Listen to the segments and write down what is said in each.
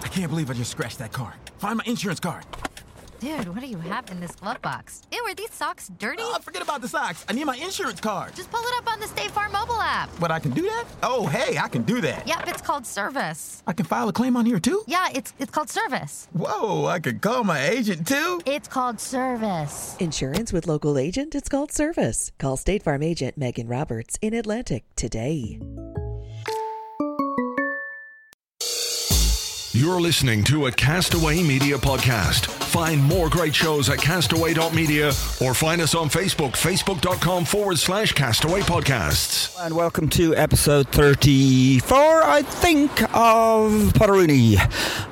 I can't believe I just scratched that car. Find my insurance card. Dude, what do you have in this glove box? Ew, are these socks dirty? Oh, forget about the socks. I need my insurance card. Just pull it up on the State Farm mobile app. But I can do that? Oh, hey, I can do that. Yep, it's called service. I can file a claim on here, too? Yeah, it's called service. Whoa, I can call my agent, too? It's called service. Insurance with local agent, it's called service. Call State Farm agent Megan Roberts in Atlantic today. You're listening to a Castaway Media podcast. Find more great shows at castaway.media or find us on Facebook, facebook.com/castaway podcasts. And welcome to episode 34, I think, of Potteroony.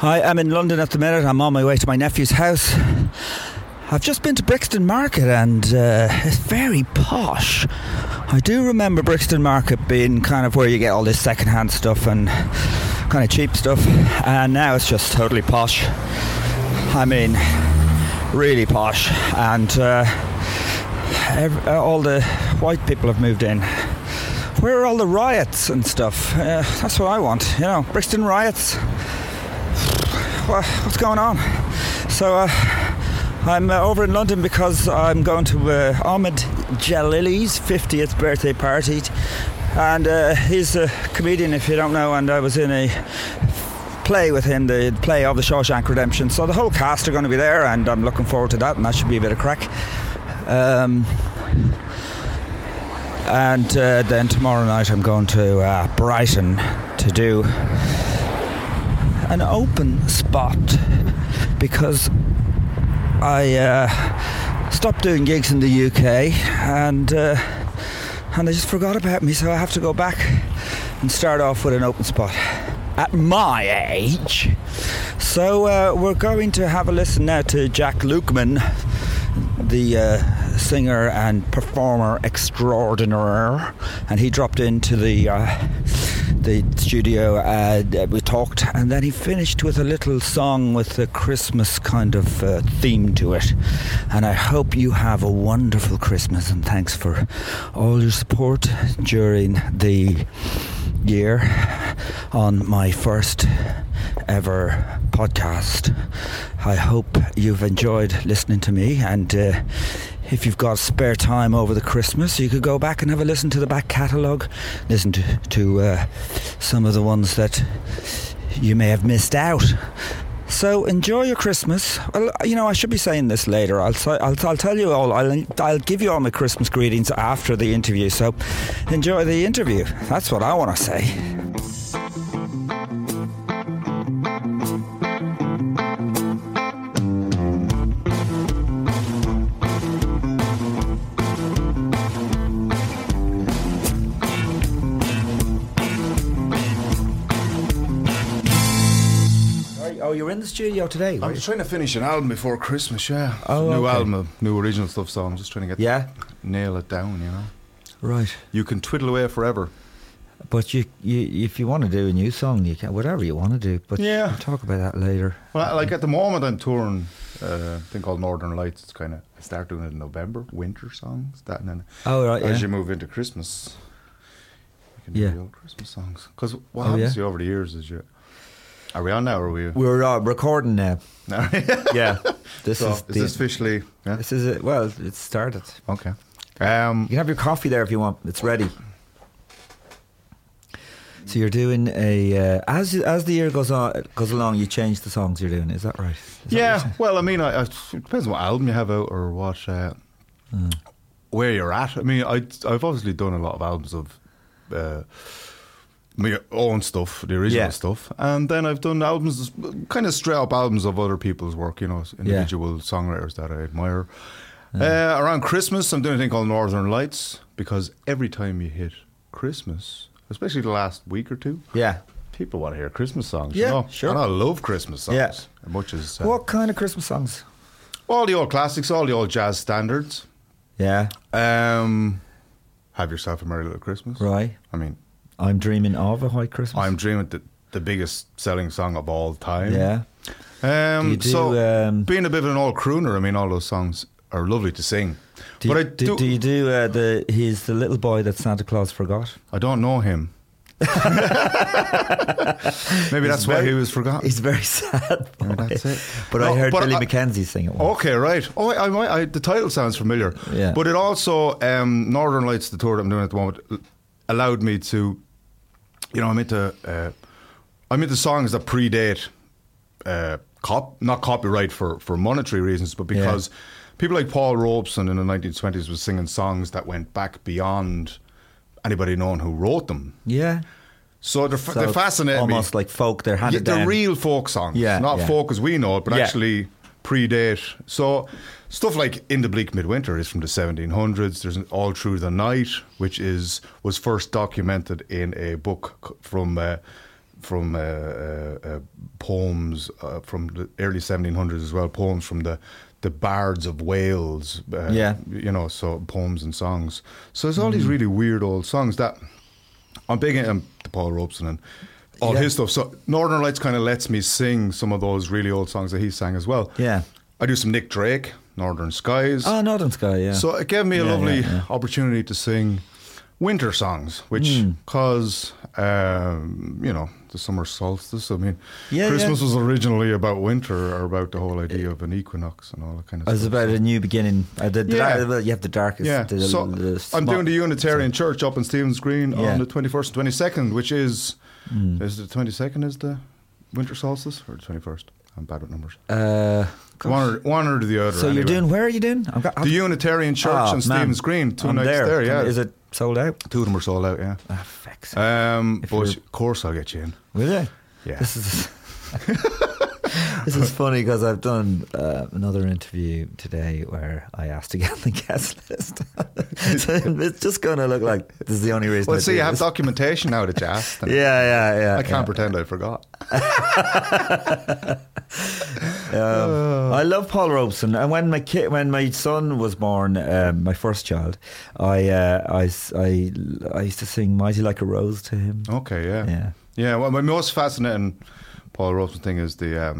I am in London at the minute. I'm on my way to my nephew's house. I've just been to Brixton Market and it's very posh. I do remember Brixton Market being kind of where you get all this secondhand stuff and kind of cheap stuff, and now it's just totally posh. I mean, really posh, and all the white people have moved in. Where are all the riots and stuff? That's what I want, you know, Brixton riots. Well, what's going on? So I'm over in London because I'm going to Ahmed Jalili's 50th birthday party. And he's a comedian, if you don't know, and I was in a play with him, the play of the Shawshank Redemption. So the whole cast are going to be there, and I'm looking forward to that, and that should be a bit of crack. And then tomorrow night I'm going to Brighton to do an open spot, because I stopped doing gigs in the UK, and they just forgot about me, so I have to go back and start off with an open spot at my age. So we're going to have a listen now to Jack Lukeman, the singer and performer extraordinaire, and he dropped into the studio. We talked, and then he finished with a little song with a Christmas kind of theme to it. And I hope you have a wonderful Christmas, and thanks for all your support during the year on my first ever podcast. I hope you've enjoyed listening to me, and if you've got spare time over the Christmas, you could go back and have a listen to the back catalogue, listen to some of the ones that you may have missed out. So enjoy your Christmas. Well, you know, I should be saying this later. I'll tell you all. I'll give you all my Christmas greetings after the interview. So enjoy the interview. That's what I want to say. Studio today. I'm just trying to finish an album before Christmas, yeah. Oh, new album, new original stuff, so I'm just trying to get nail it down, you know. Right. You can twiddle away forever. But you if you want to do a new song, you can, whatever you want to do, but we'll talk about that later. Well, like at the moment I'm touring a thing called Northern Lights. It's kind of, I start doing it in November, winter songs, that, and then as you move into Christmas, you can do the old Christmas songs. Because what happens to you over the years is you... Are we on now, or are we? We're recording now. Yeah. This is officially... Yeah? This is it. Well, it started. Okay. You can have your coffee there if you want. It's ready. So you're doing a... as the year goes along, you change the songs you're doing. Is that right? Well, I mean, it depends on what album you have out or what... where you're at. I mean, I've obviously done a lot of albums of... my own stuff, the original stuff, and then I've done albums, kind of straight up albums of other people's work, you know, individual songwriters that I admire. Around Christmas I'm doing a thing called Northern Lights, because every time you hit Christmas, especially the last week or two, people want to hear Christmas songs. Yeah, you know? Sure. And I love Christmas songs. Yeah. As much as what kind of Christmas songs? All the old classics, all the old jazz standards. Yeah. Have Yourself a Merry Little Christmas. Right. I mean, I'm Dreaming of a White Christmas. I'm Dreaming, the biggest selling song of all time. Yeah. Being a bit of an old crooner, I mean, all those songs are lovely to sing. He's the little boy that Santa Claus forgot? I don't know him. Maybe that's why he was forgotten. He's very sad. Yeah, that's it. But no, I heard Billy McKenzie sing it once. Okay, right. Oh, I the title sounds familiar. Yeah. But it also Northern Lights, the tour that I'm doing at the moment, allowed me to, you know, I'm into songs that predate not copyright for monetary reasons, but because people like Paul Robeson in the 1920s was singing songs that went back beyond anybody knowing who wrote them. Yeah. So they're fascinating. Almost like folk, they're handed down. They're real folk songs, not folk as we know it, but actually predate. So stuff like In the Bleak Midwinter is from the 1700s. There's an All Through the Night, which was first documented in a book from poems from the early 1700s as well, poems from the bards of Wales, you know, so poems and songs. So there's all these really weird old songs that I'm big into Paul Robeson and all his stuff. So Northern Lights kind of lets me sing some of those really old songs that he sang as well. Yeah, I do some Nick Drake, Northern Skies. Oh, Northern Sky, yeah. So it gave me a lovely opportunity to sing winter songs, which cause, you know, the summer solstice. I mean, Christmas was originally about winter, or about the whole idea of an equinox and all that kind of stuff. It was about a new beginning. You have the darkest. Yeah. I'm doing the Unitarian Church up in Stephen's Green on the 21st and 22nd, which is the 22nd is the winter solstice, or the 21st? I'm bad with numbers. One or the other. So you're doing, where are you doing? The Unitarian Church in Stephen's Green, two nights there, yeah. Is it sold out? Two of them are sold out, yeah. Ah, fex. But of course I'll get you in. Will you? Yeah. This is funny because I've done another interview today where I asked to get on the guest list. So it's just going to look like this is the only reason. Well, so you have documentation now that you asked. Yeah. I can't pretend I forgot. I love Paul Robeson, and when my son was born, my first child, I used to sing "Mighty Like a Rose" to him. Okay, yeah. Well, my most fascinating Paul Robeson thing is the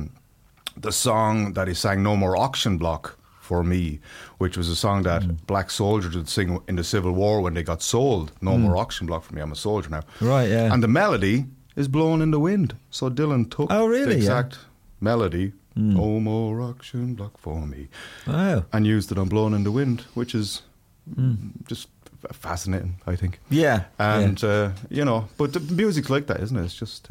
song that he sang, "No More Auction Block for Me," which was a song that black soldiers would sing in the Civil War when they got sold. "No More Auction Block for Me, I'm a soldier now." Right, yeah. And the melody is "Blown in the Wind." So Dylan took the exact melody, "No More Auction Block for Me," and used it on "Blown in the Wind," which is just fascinating, I think. Yeah. And, you know, but the music's like that, isn't it? It's just,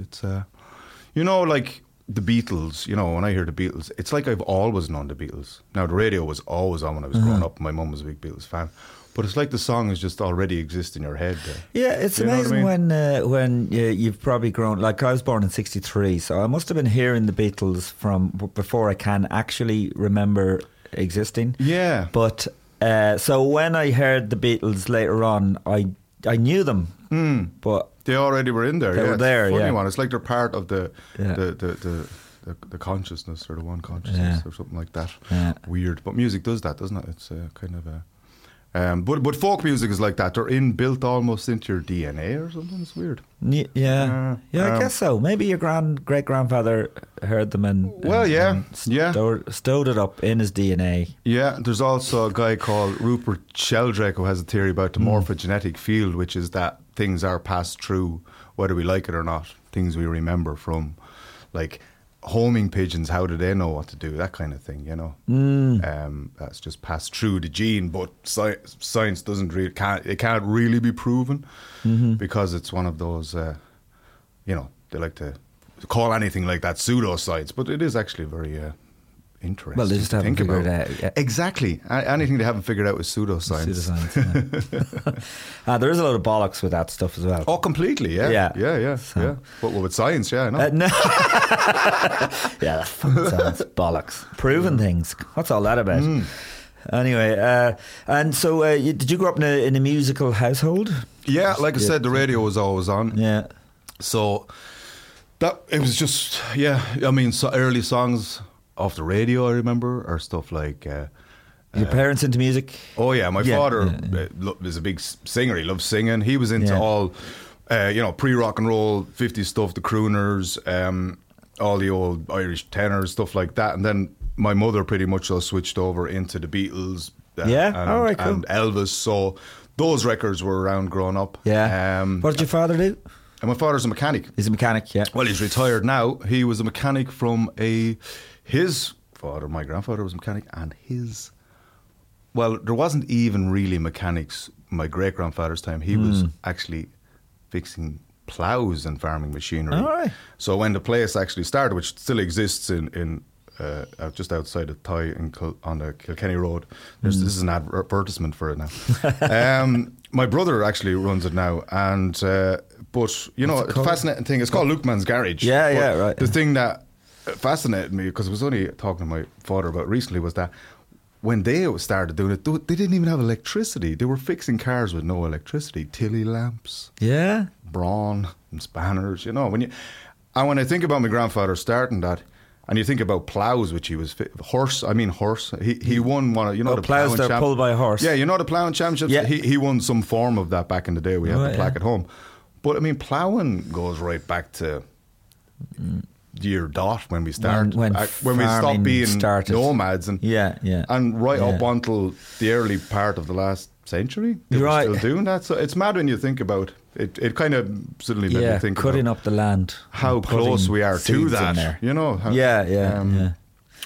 you know, like the Beatles, you know, when I hear the Beatles, it's like I've always known the Beatles. Now, the radio was always on when I was growing up. My mum was a big Beatles fan. But it's like the song is just already exists in your head. Yeah, it's amazing when you've probably grown. Like, I was born in 1963, so I must have been hearing the Beatles from before I can actually remember existing. Yeah. But so when I heard the Beatles later on, I knew them, but they already were in there. They were there. It's a funny one. It's like they're part of the consciousness, or the one consciousness, or something like that. Yeah. Weird, but music does that, doesn't it? It's kind of a but folk music is like that. They're inbuilt almost into your DNA or something. It's weird. I guess so. Maybe your great-grandfather heard them and stowed it up in his DNA. Yeah, there's also a guy called Rupert Sheldrake who has a theory about the morphogenetic field, which is that things are passed through, whether we like it or not, things we remember from, like homing pigeons, how do they know what to do? That kind of thing, you know. That's just passed through the gene, but science can't really be proven because it's one of those, you know, they like to call anything like that pseudoscience, but it is actually very interesting. Well, they just haven't figured it out yet. Exactly. Anything they haven't figured out is pseudoscience. There is a lot of bollocks with that stuff as well. Oh, completely, yeah. So. Yeah. But with science, yeah, I know. No. Yeah, that fucking sounds bollocks. Proving things. What's all that about? Anyway, and so did you grow up in a musical household? Yeah, like I said, the radio was always on. Yeah. So It was just, yeah, I mean, so early songs off the radio, I remember, or stuff like... your parents into music? Oh, yeah. My father is a big singer. He loved singing. He was into all, you know, pre-rock and roll, 50s stuff, the crooners, all the old Irish tenors, stuff like that. And then my mother pretty much all switched over into the Beatles and Elvis. So those records were around growing up. Yeah. What did your father do? And my father's a mechanic. He's a mechanic, yeah. Well, he's retired now. He was a mechanic from his father, my grandfather was a mechanic, and his... Well, there wasn't even really mechanics my great-grandfather's time. He was actually fixing ploughs and farming machinery. All right. So when the place actually started, which still exists in just outside of Tye on the Kilkenny Road, this is an advertisement for it now. My brother actually runs it now, and but, you know, the fascinating thing, it's called Lukeman's Garage. Yeah, yeah, right. The thing that fascinated me, because I was only talking to my father about recently, was that when they started doing it, they didn't even have electricity. They were fixing cars with no electricity. Tilly lamps. Yeah. Brawn and spanners, you know. When I think about my grandfather starting that, and you think about ploughs, which he was... horse. He won one of... You know, the ploughs that are pulled by a horse. Yeah, you know the ploughing championships? Yeah. He won some form of that back in the day. We had the plaque at home. But, I mean, ploughing goes right back to... year dot when we start when we stop being nomads and up until the early part of the last century they were still doing that. So it's mad when you think about it. It kind of suddenly made me think cutting up the land, how close we are to that, you know,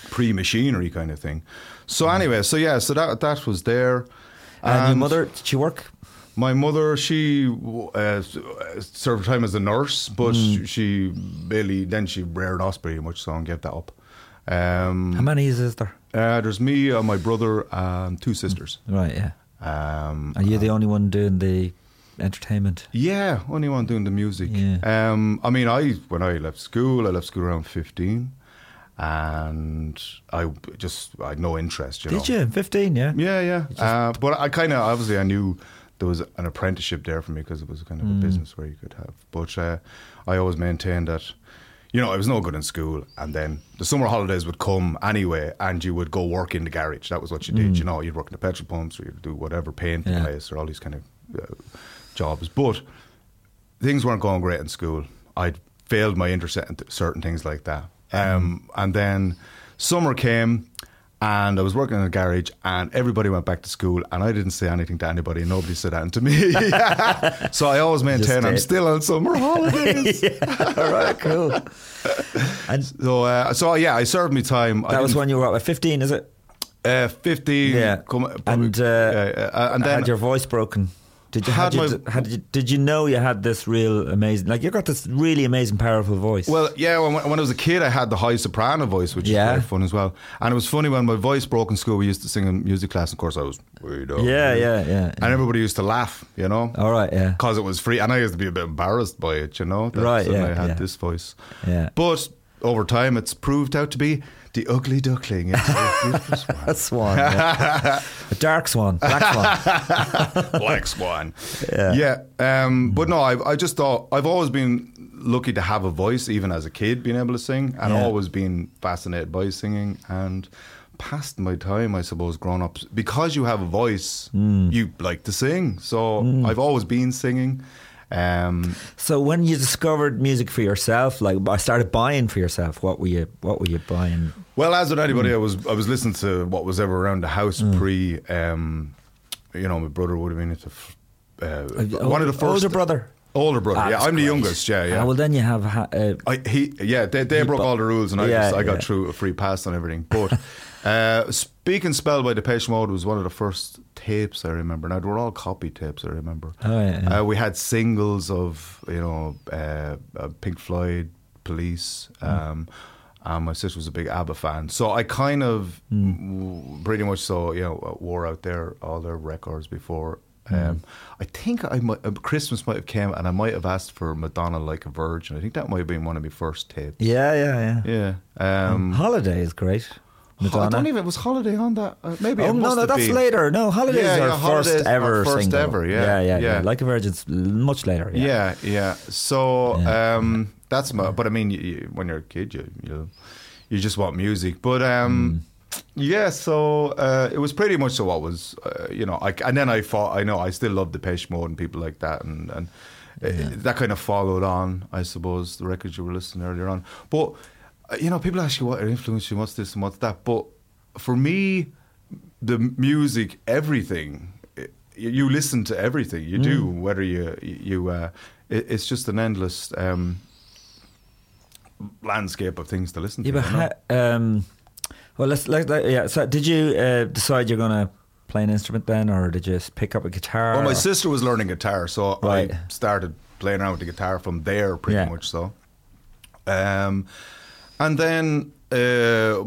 pre-machinery kind of thing. So anyway, so that was there. And your mother, did she work? My mother, she served her time as a nurse, but she reared us pretty much, so I gave that up. How many is there? There's me, my brother, and two sisters. Right, yeah. Are you the only one doing the entertainment? Yeah, only one doing the music. Yeah. I mean, when I left school around 15. And I had no interest, you know. Did you? 15, yeah? Yeah, yeah. But I kind of, obviously I knew... There was an apprenticeship there for me because it was kind of a business where you could have. But I always maintained that, you know, I was no good in school. And then the summer holidays would come anyway and you would go work in the garage. That was what you did, you know. You'd work in the petrol pumps or you'd do whatever, paint place or all these kind of jobs. But things weren't going great in school. I'd failed my interest in certain things like that. And then summer came... And I was working in a garage and everybody went back to school and I didn't say anything to anybody and nobody said anything to me. So I always maintain I'm still on summer holidays. All right, cool. And so I served my time. That was when you were 15, is it? 15. Yeah. And then... Had your voice broken? Did you know you had this real amazing... Like, you got this really amazing, powerful voice. Well, yeah, when I was a kid, I had the high soprano voice, which is very fun as well. And it was funny, when my voice broke in school, we used to sing in music class. Of course, I was... And everybody used to laugh, you know? All right, yeah. Because it was free. And I used to be a bit embarrassed by it, you know? I had this voice. Yeah. But over time, it's proved out to be... The ugly duckling. A swan. Yeah. A dark swan. Black swan. Black swan. Yeah. But no, I just thought, I've always been lucky to have a voice, even as a kid, being able to sing, and always been fascinated by singing. And past my time, I suppose, growing up, because you have a voice, you like to sing. So I've always been singing. So when you discovered music for yourself, like I started buying for yourself, what were you buying? Well, as with anybody, I was listening to what was ever around the house pre, you know, my brother would have been into, one of the first. Older brother, yeah, I'm the youngest, yeah. Well, then you have... They broke all the rules and I got through a free pass on everything. But Speak and Spell by Depeche Mode was one of the first tapes I remember. Now, they were all copy tapes, I remember. Oh, yeah, yeah. We had singles of, you know, Pink Floyd, Police. And my sister was a big ABBA fan. So I kind of pretty much wore out all their records before... I think Christmas might have came and I might have asked for Madonna Like a Virgin. I think that might have been one of my first tapes. Yeah. Holiday is great. Madonna. I don't even, was Holiday on that? Maybe. Oh, it must no, that's been later. No, Holidays yeah, are yeah, first Holidays ever. First single. Ever, yeah. Yeah, yeah, yeah. Like a Virgin's much later. Yeah, yeah. Yeah. So yeah. That's my. But I mean, you, when you're a kid, you just want music. But yeah, so it was pretty much so what was, you know. And then I thought, I know I still love Depeche Mode and people like that, and that kind of followed on, I suppose, the records you were listening earlier on, but. You know, people ask you what influenced you, what's this and what's that. But for me, the music, everything, you listen to everything you do, whether you it's just an endless landscape of things to listen to. Yeah, but well, let's yeah. So, did you decide you're gonna play an instrument then, or did you just pick up a guitar? Well, my sister was learning guitar, so right. I started playing around with the guitar from there, pretty much. So. And then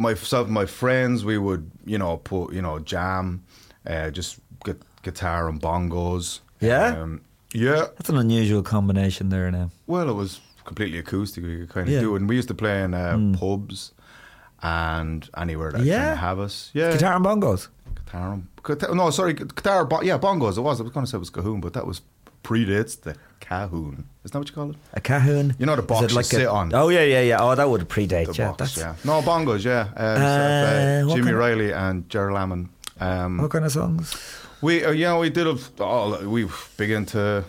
myself and my friends, we would, you know, put, you know, jam, just guitar and bongos. Yeah? Yeah. That's an unusual combination there now. Well, it was completely acoustic, we could kind of do it. And we used to play in pubs and anywhere that kind of have us. Yeah. Guitar and bongos? Bongos. I was going to say it was Cahoon, but that was predates the Cahoon. Isn't that what you call it? A Cahoon? You know the box like you sit on. Oh, yeah. Oh, that would predate, yeah. Box, yeah. No, bongos, yeah. Jimmy Riley and Gerald Lammon. What kind of songs? We, we did all... We big into...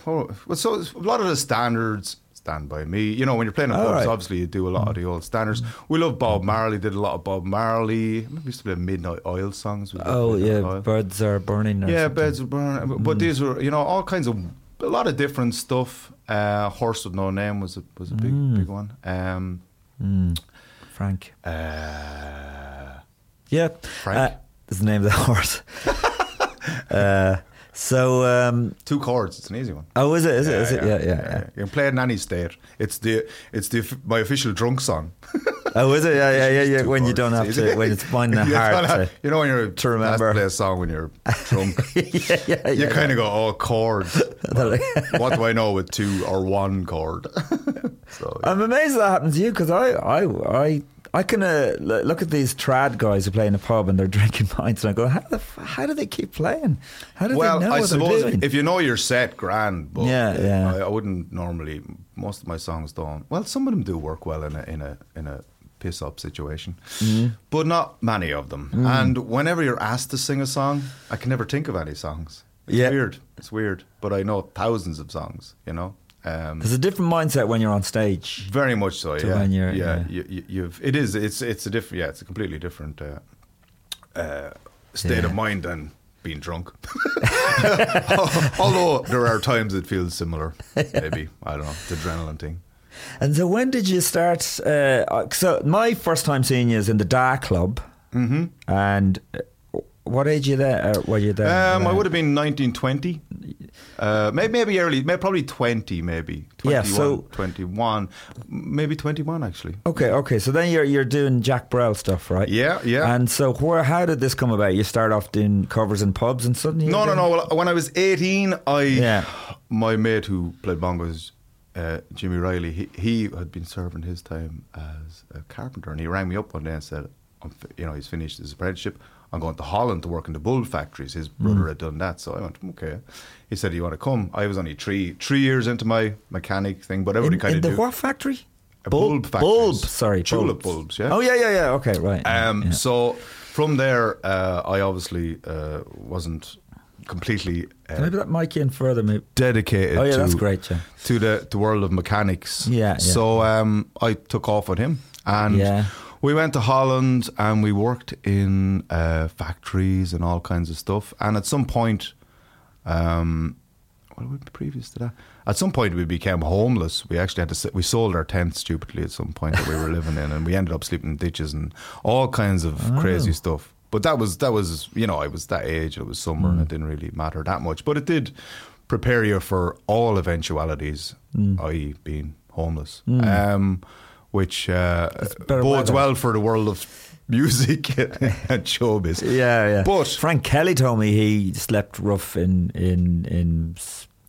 So a lot of the standards, Stand By Me. You know, when you're playing in pubs, obviously you do a lot of the old standards. We love Bob Marley, did a lot of Bob Marley. Maybe we used to play Midnight Oil songs. Beds Are Burning. Yeah, something. Beds Are Burning. But these were, you know, all kinds of... A lot of different stuff. Horse with No Name was a big one. Frank. Yeah. Frank. Is the name of the horse. So 2 chords. It's an easy one. Oh, is it? Is it? Yeah. You can play it in any state. It's my official drunk song. Oh, is it? Yeah. When you don't have to, when it's finding it hard to, you know, when you're to remember to play a song when you're drunk. You kind of go, oh, chords. What do I know with 2 or 1 chord? So, yeah. I'm amazed that happened to you because I can look at these trad guys who play in a pub and they're drinking pints, and I go, how do they keep playing? How do they know what they're doing? Well, I suppose if you know your set, grand. But I wouldn't normally. Most of my songs don't. Well, some of them do work well in a piss up situation, but not many of them. And whenever you're asked to sing a song, I can never think of any songs. It's weird. It's weird. But I know thousands of songs. You know. There's a different mindset when you're on stage. Very much so, yeah. When you're, it's a completely different state of mind than being drunk. Although there are times it feels similar, maybe. I don't know, the adrenaline thing. And so when did you start? So my first time seeing you is in the Dark Club. Mm-hmm. And what age you there? Were you there? I would have been 1920. Maybe early, probably 20, maybe 21, 21, maybe 21 actually. Okay. So then you're doing Jacques Brel stuff, right? Yeah. And so how did this come about? You start off doing covers in pubs and suddenly No. Well, when I was 18, my mate who played bongos, Jimmy Riley, he had been serving his time as a carpenter, and he rang me up one day and said, he's finished his apprenticeship. I'm going to Holland to work in the bull factories. His brother had done that. So I went, okay. He said, do you want to come? I was only three years into my mechanic thing, but everybody kind of in the what factory? Bulb factories. Tulip bulbs, yeah. Oh, yeah. Okay, right. So from there, I obviously wasn't completely... maybe that might get in further, maybe. Dedicated that's great, yeah. to the world of mechanics. Yeah. So I took off with him. And... Yeah. We went to Holland and we worked in factories and all kinds of stuff. And at some point, at some point we became homeless. We actually we sold our tent stupidly at some point that we were living in, and we ended up sleeping in ditches and all kinds of crazy stuff. But that was I was that age. It was summer and it didn't really matter that much. But it did prepare you for all eventualities, i.e. being homeless. Which bodes well for the world of music and showbiz. Yeah. But Frank Kelly told me he slept rough in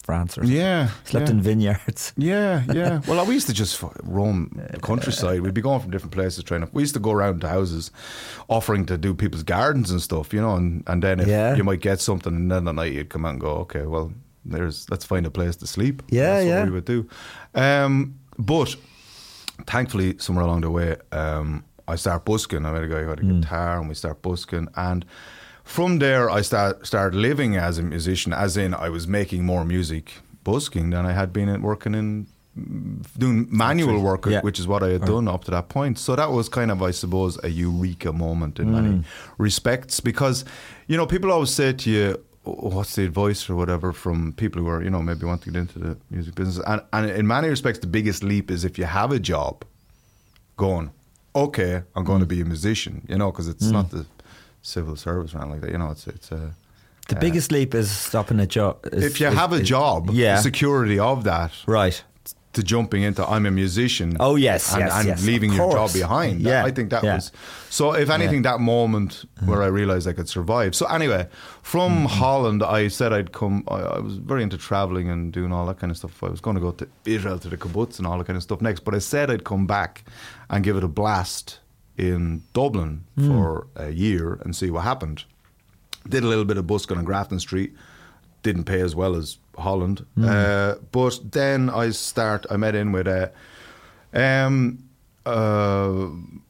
France or something. Yeah. Slept in vineyards. Yeah. Well, we used to just roam the countryside. We'd be going from different places trying to... We used to go around to houses offering to do people's gardens and stuff, you know, and then if you might get something, and then at night you'd come out and go, okay, well, let's find a place to sleep. That's what we would do. But thankfully, somewhere along the way, I start busking. I met a guy who had a guitar and we start busking, and from there I started living as a musician, as in I was making more music busking than I had been working in, doing manual work, which is what I had done up to that point. So that was kind of, I suppose, a eureka moment in many respects, because, you know, people always say to you, what's the advice or whatever from people who are, you know, maybe want to get into the music business, and in many respects the biggest leap is if you have a job going, okay, I'm going to be a musician, you know, because it's not the civil service around like that, you know, it's a... The biggest leap is stopping a job. If you have a job, the security of that... Right. To jumping into, I'm a musician... Oh, yes, And leaving your job behind. Yeah. I think that was... So, if anything, that moment where I realised I could survive. So, anyway, from Holland, I said I'd come... I was very into travelling and doing all that kind of stuff. I was going to go to Israel, to the kibbutz and all that kind of stuff next. But I said I'd come back and give it a blast... in Dublin for a year and see what happened. Did a little bit of busking on Grafton Street. Didn't pay as well as Holland. But then I met in with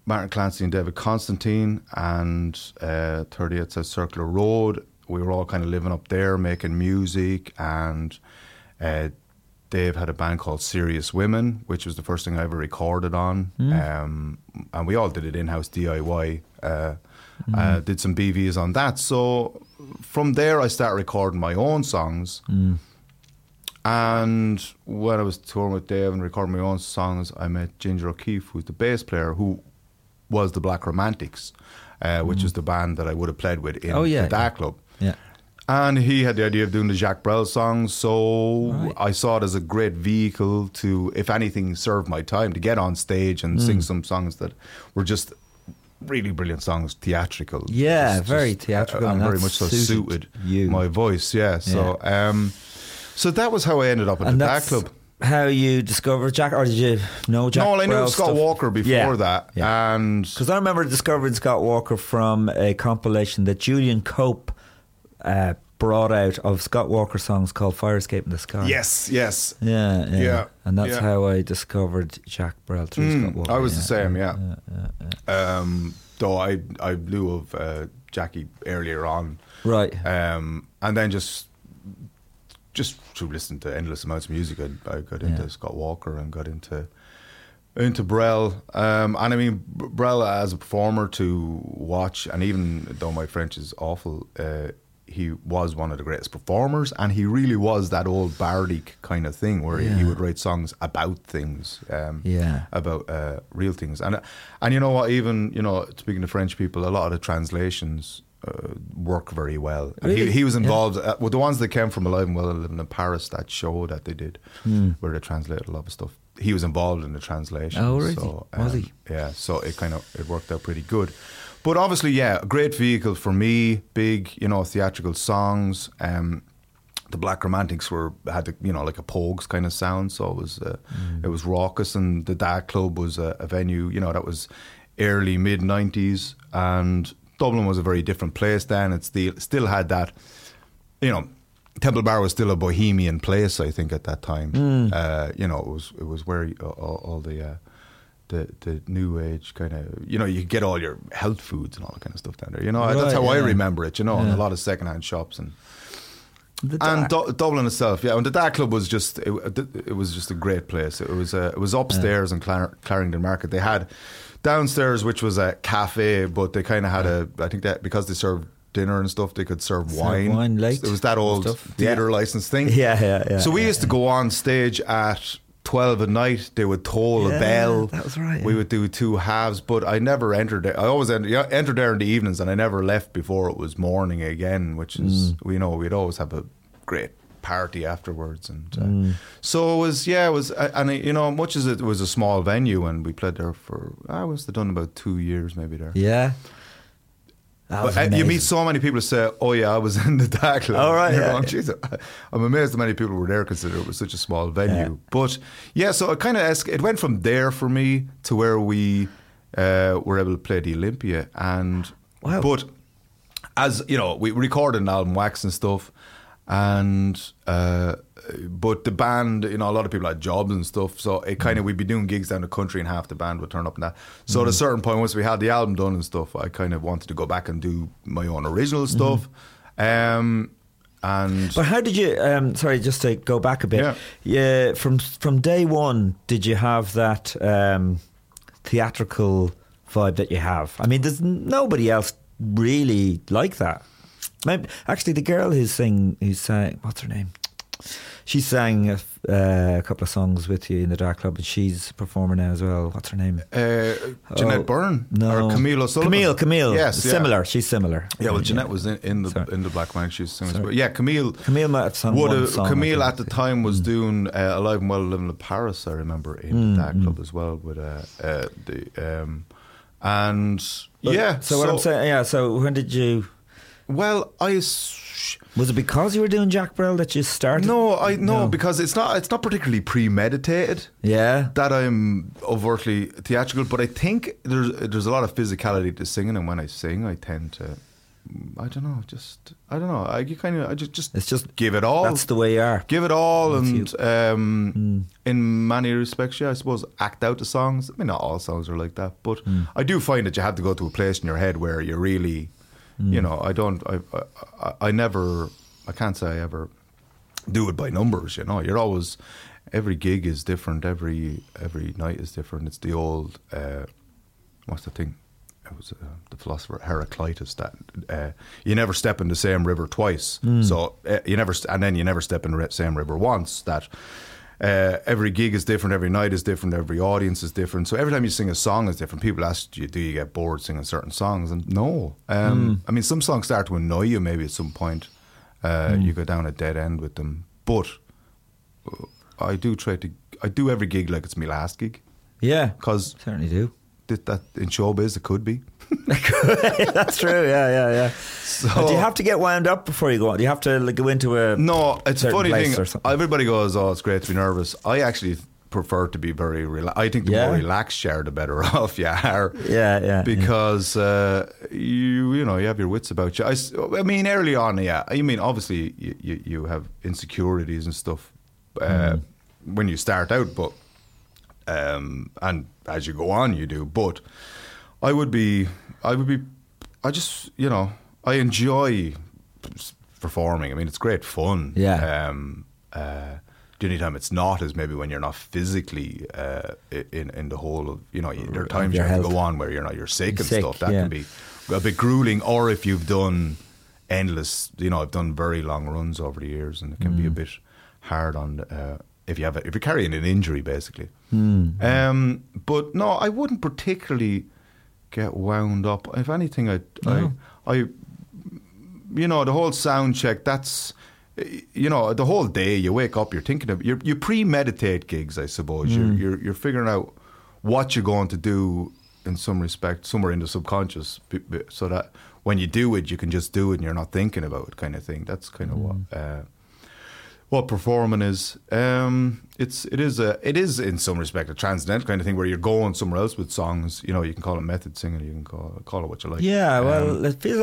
Martin Clancy and David Constantine and 38 South Circular Road. We were all kind of living up there, making music, and Dave had a band called Serious Women, which was the first thing I ever recorded on. And we all did it in-house DIY. Did some BVs on that. So from there, I started recording my own songs. And when I was touring with Dave and recording my own songs, I met Ginger O'Keefe, who's the bass player, who was the Black Romantics, which is the band that I would have played with in the Dark Club. Yeah. And he had the idea of doing the Jacques Brel songs, so I saw it as a great vehicle to, if anything, serve my time, to get on stage and sing some songs that were just really brilliant songs, theatrical. Yeah, very theatrical. And very much so suited my voice, So so that was how I ended up at the Dark Club. How you discovered Jack, or did you know Jack? No, I knew Scott Walker before that. Because I remember discovering Scott Walker from a compilation that Julian Cope brought out of Scott Walker songs called Fire Escape in the Sky. Yes. Yeah. And that's how I discovered Jacques Brel through Scott Walker. I was the same, yeah. Though I knew of Jackie earlier on. Right. And then just through listening to endless amounts of music, I got into Scott Walker and got into Brel, and I mean Brel as a performer to watch, and even though my French is awful, he was one of the greatest performers, and he really was that old bardic kind of thing where he would write songs about things, about real things, and you know what, even, you know, speaking to French people, a lot of the translations work very well. Really? He was involved with the ones that came from Alive and Well and Living in Paris, that show that they did where they translated a lot of stuff. He was involved in the translation. Oh, really? So, was he? Yeah, so it worked out pretty good. But obviously, a great vehicle for me, big, you know, theatrical songs. The Black Romantics had you know, like a Pogues kind of sound, so it was raucous, and the Dark Club was a venue, you know, that was early, mid-90s, and Dublin was a very different place then. It still had that, you know, Temple Bar was still a bohemian place, I think, at that time. You know, it was where all the new age kind of, you know, you could get all your health foods and all that kind of stuff down there. You know, that's how I remember it, you know, and a lot of secondhand shops and Dublin itself. Yeah, and the Dark Club was just, it was just a great place. It was upstairs in Clarendon Market. They had downstairs, which was a cafe, but they kind of had I think that because they served dinner and stuff, they could serve wine late. It was that old theatre licence thing. Yeah. So we used to go on stage at 12 at night. They would toll a bell. That was right. We would do two halves, but I never entered it. I always entered there in the evenings, and I never left before it was morning again, which is, you know, we'd always have a great party afterwards. And so it was, and you know, much as it was a small venue, and we played there for, I was done about 2 years maybe there. Yeah. You meet so many people who say, oh yeah, I was in the Dark Club. All right, yeah, going, yeah. I'm amazed how many people were there, considering it was such a small venue. Yeah. But yeah, so it kind of it went from there for me to where we were able to play the Olympia. And wow. But as you know, we recorded an album, Wax and stuff, and but the band, you know, a lot of people had jobs and stuff, so it kind of, we'd be doing gigs down the country and half the band would turn up and that. So at a certain point, once we had the album done and stuff, I kind of wanted to go back and do my own original stuff. And but how did you, sorry, just to go back a bit, yeah, from day one, did you have that theatrical vibe that you have? I mean, there's nobody else really like that. Actually, the girl who sang, what's her name? She sang a couple of songs with you in the Dark Club, and she's a performer now as well. What's her name? Jeanette Byrne? No. Or Camille O'Sullivan? Camille. Yes. Similar. Yeah. She's similar. Yeah, well, Jeanette was in the Black Man. She's similar. But yeah, Camille might have sung one song. Camille at the time was doing Alive and Well Living in Paris, I remember, in the Dark Club as well, with the... So what I'm saying, yeah, so when did you... Well, was it because you were doing Jacques Brel that you started? No, because it's not particularly premeditated. Yeah, that I'm overtly theatrical, but I think there's a lot of physicality to singing, and when I sing, I tend to, I don't know. I just give it all. That's the way you are. Give it all, in many respects, yeah, I suppose act out the songs. I mean, not all songs are like that, but I do find that you have to go to a place in your head where you really. You know, I can't say I ever do it by numbers, you know. You're always, every gig is different, every night is different. It's the old, what's the thing? It was the philosopher Heraclitus that you never step in the same river twice. So you never step in the same river once. That every gig is different, every night is different, every audience is different. So every time you sing a song is different. People ask you, do you get bored singing certain songs? And no. I mean, some songs start to annoy you maybe at some point. You go down a dead end with them. But I do every gig like it's my last gig. Yeah, cause certainly do. That in showbiz, it could be. That's true, yeah. So, do you have to get wound up before you go on? Do you have to go into a... No, it's a funny thing. Everybody goes, oh, it's great to be nervous. I actually prefer to be very relaxed. I think the more relaxed you are, the better off you are. Yeah. Because you know, you have your wits about you. I mean, early on, yeah. I mean, obviously, you have insecurities and stuff when you start out, but... and as you go on, you do. But I enjoy performing. I mean, it's great fun. Yeah. The only time it's not is maybe when you're not physically in the whole of, you know, there are times you have to go on where you're sick and stuff. That can be a bit grueling. Or if you've done endless, you know, I've done very long runs over the years, and it can be a bit hard on if you're carrying an injury, basically. But no, I wouldn't particularly get wound up. If anything, the whole sound check, that's, you know, the whole day you wake up, you're thinking of, you premeditate gigs, I suppose. You're figuring out what you're going to do in some respect, somewhere in the subconscious, so that when you do it, you can just do it and you're not thinking about it, kind of thing. That's kind of what performing is. It is in some respect a transcendental kind of thing where you're going somewhere else with songs. You know, you can call it method singing, you can call it what you like. Yeah, it feels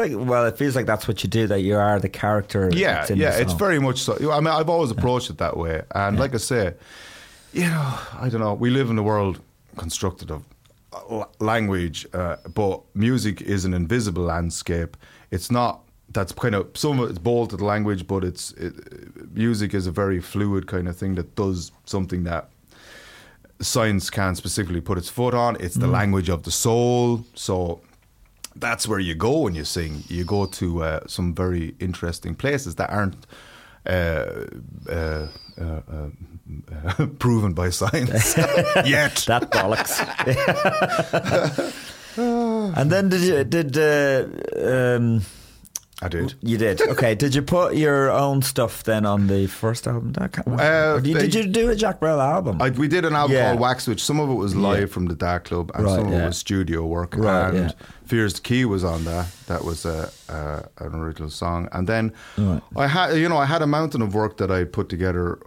like that's what you do, that you are the character. Yeah, it's very much so. I mean, I've always approached it that way, and like I say, you know, I don't know. We live in a world constructed of language, but music is an invisible landscape. It's not. That's kind of, some of it's bold to the language, but music is a very fluid kind of thing that does something that science can't specifically put its foot on. It's the language of the soul. So that's where you go when you sing. You go to some very interesting places that aren't proven by science yet. That bollocks. And then did you... I did. You did. Okay. Did you put your own stuff then on the first album? Did you do a Jacques Brel album? We did an album called Wax, which some of it was live from the Dark Club and some of it was studio work. Right, and Fears the Key was on there. That was an original song. And then I had a mountain of work that I put together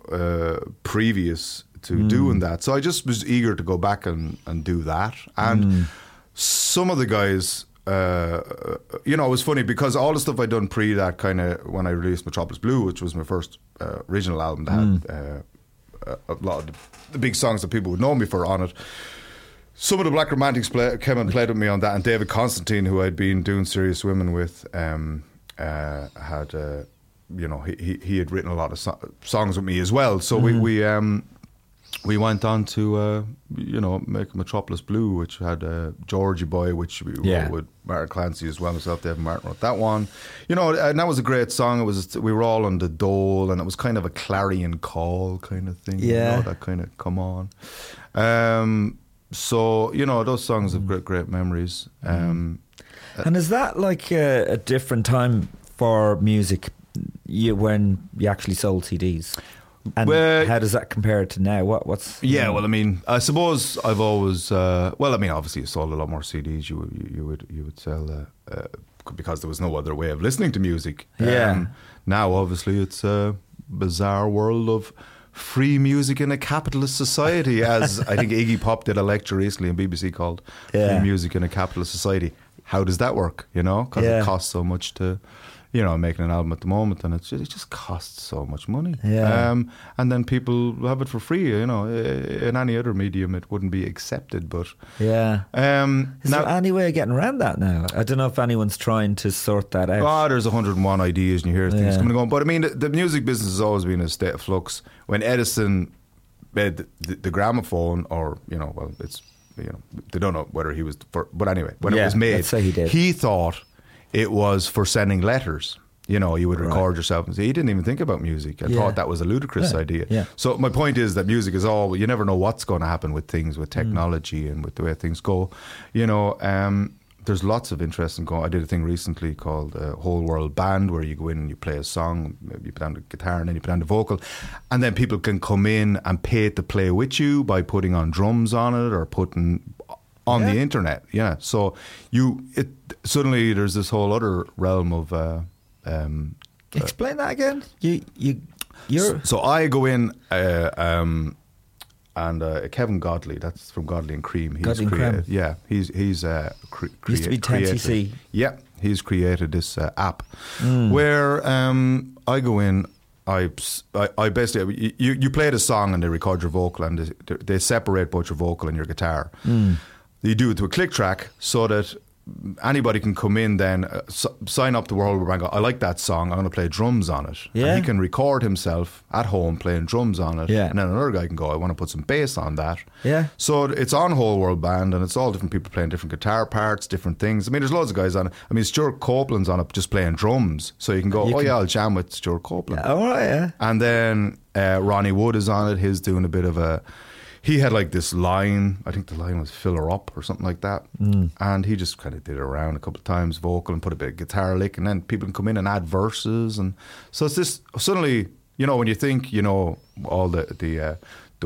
previous to doing that. So I just was eager to go back and do that. And some of the guys... it was funny because all the stuff I'd done pre that, kind of when I released Metropolis Blue, which was my first original album that had a lot of the big songs that people would know me for on it. Some of the Black Romantics came and played with me on that, and David Constantine, who I'd been doing Serious Women with, he had written a lot of songs with me as well. So we went on to, make Metropolis Blue, which had Georgie Boy, which we wrote with Martin Clancy as well. Myself, Dave and Martin wrote that one. And that was a great song. It was, we were all on the dole, and it was kind of a clarion call kind of thing. Yeah. That kind of come on. Those songs have great memories. And is that like a different time for music when you actually sold CDs? And how does that compare to now? What's I suppose I've always obviously you sold a lot more CDs. You would sell because there was no other way of listening to music. Now obviously it's a bizarre world of free music in a capitalist society, as I think Iggy Pop did a lecture recently on BBC called Free Music in a Capitalist Society. How does that work? Because it costs so much to. Making an album at the moment, and it just costs so much money. Yeah. And then people have it for free. In any other medium, it wouldn't be accepted. But is there any way of getting around that now? I don't know if anyone's trying to sort that out. Oh, there's 101 ideas, and you hear things coming and going. But I mean, the music business has always been a state of flux. When Edison made the gramophone, they don't know whether he was, but anyway, when it was made, let's say he did. He thought it was for sending letters. You would record yourself and say, he didn't even think about music. I thought that was a ludicrous idea. Yeah. So my point is that music is all, you never know what's going to happen with things, with technology and with the way things go. There's lots of interest in going. I did a thing recently called Whole World Band, where you go in and you play a song, you put on the guitar and then you put on the vocal, and then people can come in and pay to play with you by putting on drums on it or putting on the internet. Yeah. So suddenly there's this whole other realm of... Explain that again. So I go in and Kevin Godley, that's from Godley and Cream. He's used to be 10cc. Yeah, he's created this app where I go in, I basically... You play the song and they record your vocal, and they separate both your vocal and your guitar. You do it to a click track so that anybody can come in then, sign up to World Bank. I like that song, I'm going to play drums on it. Yeah. And he can record himself at home playing drums on it. Yeah. And then another guy can go, I want to put some bass on that. Yeah. So it's on Whole World Band, and it's all different people playing different guitar parts, different things. I mean, there's loads of guys on it. I mean, Stuart Copeland's on it just playing drums. So you can go, I'll jam with Stuart Copeland. All right, yeah. And then Ronnie Wood is on it. He's doing a bit of a... He had like this line, I think the line was Fill Her Up or something like that. And he just kind of did it around a couple of times, vocal, and put a bit of guitar lick, and then people can come in and add verses. And so it's this, suddenly, when you think, all the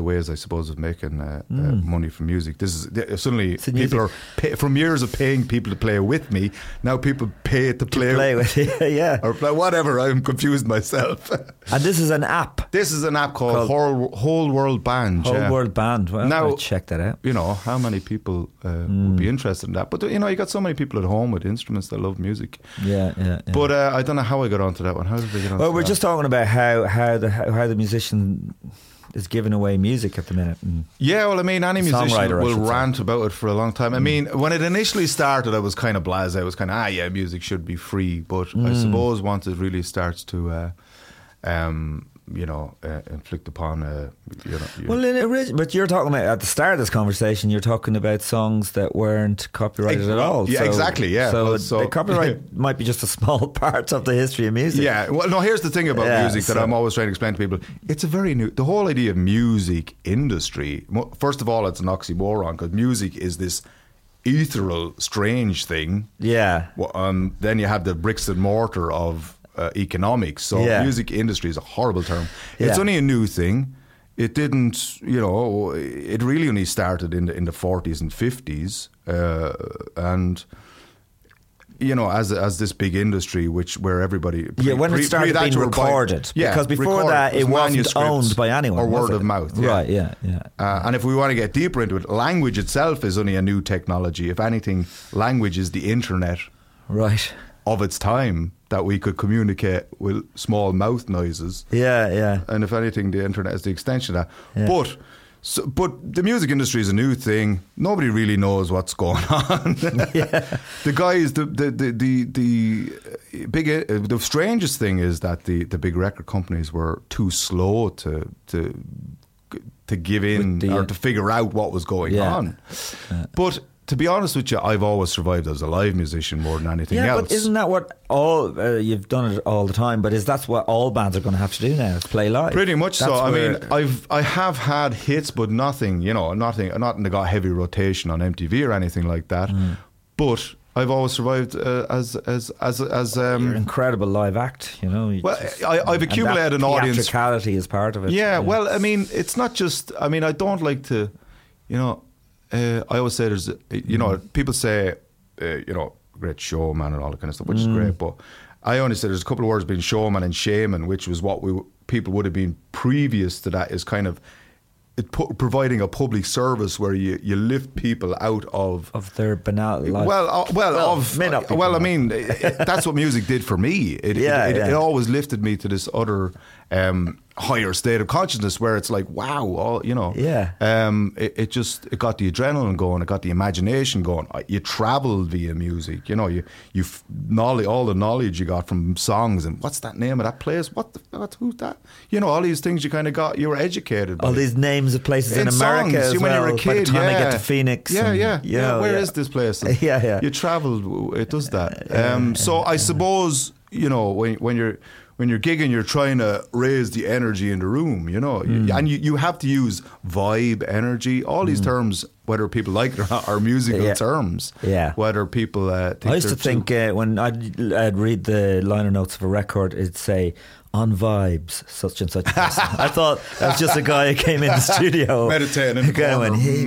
ways, I suppose, of making money from music, this is suddenly people are, from years of paying people to play with me, now people pay to play with you. Or whatever, I'm confused myself. And this is an app. This is an app called Whole World Band. Whole World Band. Well, now, I'll check that out. How many people would be interested in that? But you got so many people at home with instruments that love music. Yeah. But I don't know how I got onto that one. How did we get onto that? Well, we're just talking about how the musician is giving away music at the minute. Any musician will rant about it for a long time. I mean, when it initially started, I was kind of blasé. I was kind of, music should be free. But I suppose once it really starts to, inflict upon... But you're talking about, at the start of this conversation, you're talking about songs that weren't copyrighted at all. Yeah, so, exactly, yeah. So the copyright might be just a small part of the history of music. Yeah, well, no, here's the thing about music that I'm always trying to explain to people. It's a very new... The whole idea of music industry, first of all, it's an oxymoron, because music is this ethereal, strange thing. Yeah. Well, then you have the bricks and mortar of economics. So music industry is a horrible term. It's only a new thing. It didn't, you know, it really only started in the 40s and 50s. And, you know, as this big industry, where everybody... when it started being recorded. Because before that, it wasn't owned by anyone. Or word of mouth. Yeah. Right, yeah. And if we want to get deeper into it, language itself is only a new technology. If anything, language is the internet of its time, that we could communicate with small mouth noises. Yeah. And if anything, the internet is the extension of that. Yeah. But the music industry is a new thing. Nobody really knows what's going on. The guys, the strangest thing is that the big record companies were too slow to give in or to figure out what was going on. But to be honest with you, I've always survived as a live musician more than anything else. Yeah, but isn't that what all... you've done it all the time, but that's what all bands are going to have to do now, is play live. Pretty much so. I mean, I have had hits, but nothing that got heavy rotation on MTV or anything like that. Mm. But I've always survived as you're an incredible live act, you know. I've accumulated an audience. Theatricality is part of it. Yeah, well, I mean, it's not just... I mean, I don't like to, you know... I always say there's, you know, people say, you know, great showman and all that kind of stuff, which is great. But I only say there's a couple of words being showman and shaman, which was what people would have been previous to that, is kind of providing a public service where you lift people out of their banal life. That's what music did for me. It always lifted me to this other higher state of consciousness where it's like, wow, all, you know. Yeah. It got the adrenaline going. It got the imagination going. You traveled via music. You know, all the knowledge you got from songs and what's that name of that place? Who's that? You know, all these things you kind of got. You were educated by all these names of places in America songs, as well. When you were a kid, by the time I get to Phoenix. Where is this place? And you traveled. It does that. I suppose, you know, when you're gigging, you're trying to raise the energy in the room, you know, and you have to use vibe, energy, all these terms, whether people like it or not, are musical terms. Yeah. Whether people think I used to think when I'd read the liner notes of a record, it'd say, on vibes, such and such. I thought that was just a guy who came in the studio meditating. The guy went, hey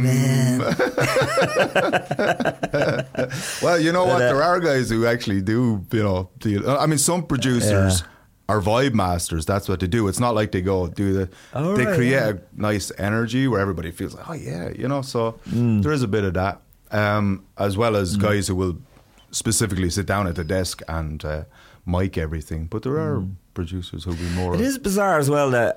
man. Well, you know, there are guys who actually do, you know, I mean, some producers... Yeah. Are vibe masters. That's what they do. It's not like they go do the... Oh, they create a nice energy where everybody feels like, oh yeah, you know, so there is a bit of that. As well as guys who will specifically sit down at the desk and mic everything. But there are producers who'll be more... It is bizarre as well that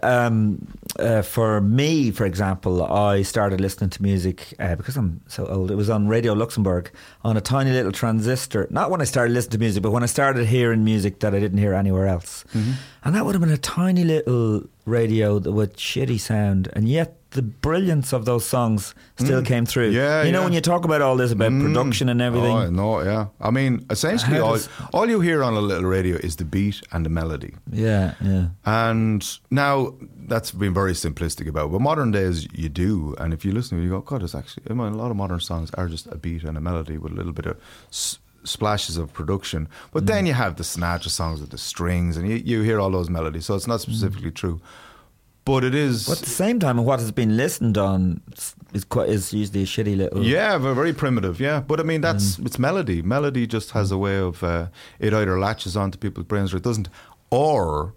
for me, for example, I started listening to music because I'm so old. It was on Radio Luxembourg on a tiny little transistor. Not when I started listening to music, but when I started hearing music that I didn't hear anywhere else. Mm-hmm. And that would have been a tiny little radio with shitty sound, and yet the brilliance of those songs still came through. Yeah, you know, when you talk about all this about production and everything. Oh, no, yeah. I mean, essentially, all you hear on a little radio is the beat and the melody. Yeah. And now that's been very simplistic about it. But modern days, you do. And if you listen to it, you go, God, it's actually... I mean, a lot of modern songs are just a beat and a melody with a little bit of... splashes of production, but then you have the snatch of songs with the strings, and you hear all those melodies. So it's not specifically true, but it is. But at the same time, what has been listened on is usually a shitty little. Yeah, very primitive. Yeah, but I mean that's it's melody. Melody just has a way of it either latches onto people's brains or it doesn't. Or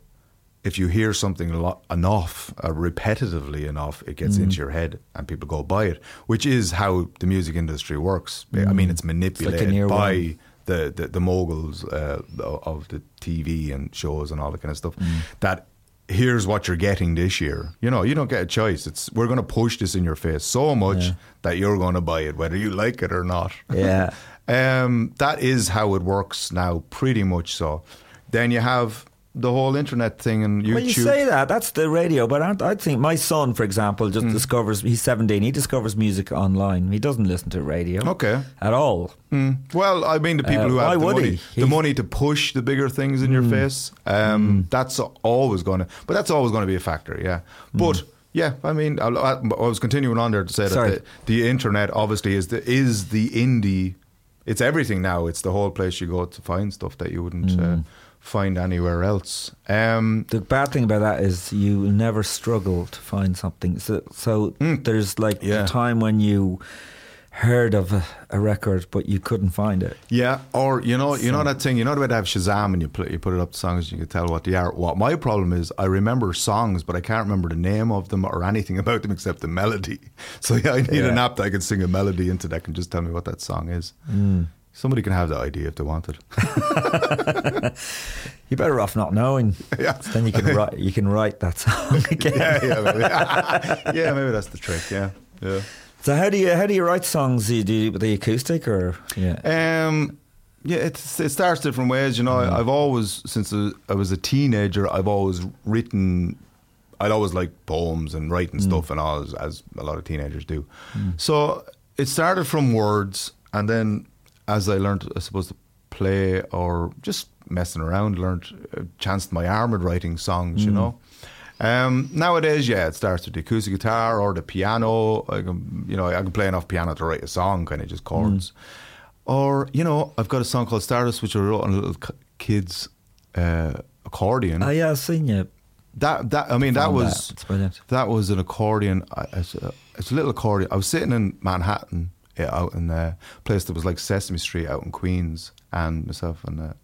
if you hear something enough, repetitively enough, it gets into your head and people go by it, which is how the music industry works. I mean, it's manipulated by the moguls of the TV and shows and all that kind of stuff. That here's what you're getting this year. You know, you don't get a choice. We're going to push this in your face so much that you're going to buy it, whether you like it or not. Yeah, that is how it works now, pretty much so. Then you have... the whole internet thing and YouTube. Well, you say that's the radio, but I think my son, for example, just discovers, he's 17, he discovers music online. He doesn't listen to radio at all. Well, I mean, the people who have the money to push the bigger things in your face, that's always going to be a factor, yeah. But Yeah, I mean, I was continuing on there to say that the internet obviously is the indie. It's everything now. It's the whole place you go to find stuff that you wouldn't find anywhere else. The bad thing about that is you never struggle to find something. So there's like the time when you heard of a record but you couldn't find it. Yeah, or you know that thing, you know the way to have Shazam and you put it up to songs and you can tell what they are. What my problem is, I remember songs but I can't remember the name of them or anything about them except the melody. So yeah, I need an app that I can sing a melody into that can just tell me what that song is. Somebody can have that idea if they wanted. You're better off not knowing. Yeah. So then you can write that song again. Maybe. Yeah, maybe that's the trick. Yeah. So how do you write songs? Do you with the acoustic or it starts different ways. You know, I've always, since I was a teenager, I've always written. I'd always liked poems and writing stuff and all, as a lot of teenagers do. So it started from words, and then as I learned, I suppose, to play or just messing around, chanced my arm at writing songs. You know. Nowadays, it starts with the acoustic guitar or the piano. I can play enough piano to write a song, kind of just chords. Or, I've got a song called Stardust, which I wrote on a little kid's accordion. Oh, yeah, I've seen it. That was an accordion. It's a little accordion. I was sitting in Manhattan, out in a place that was like Sesame Street out in Queens, and myself and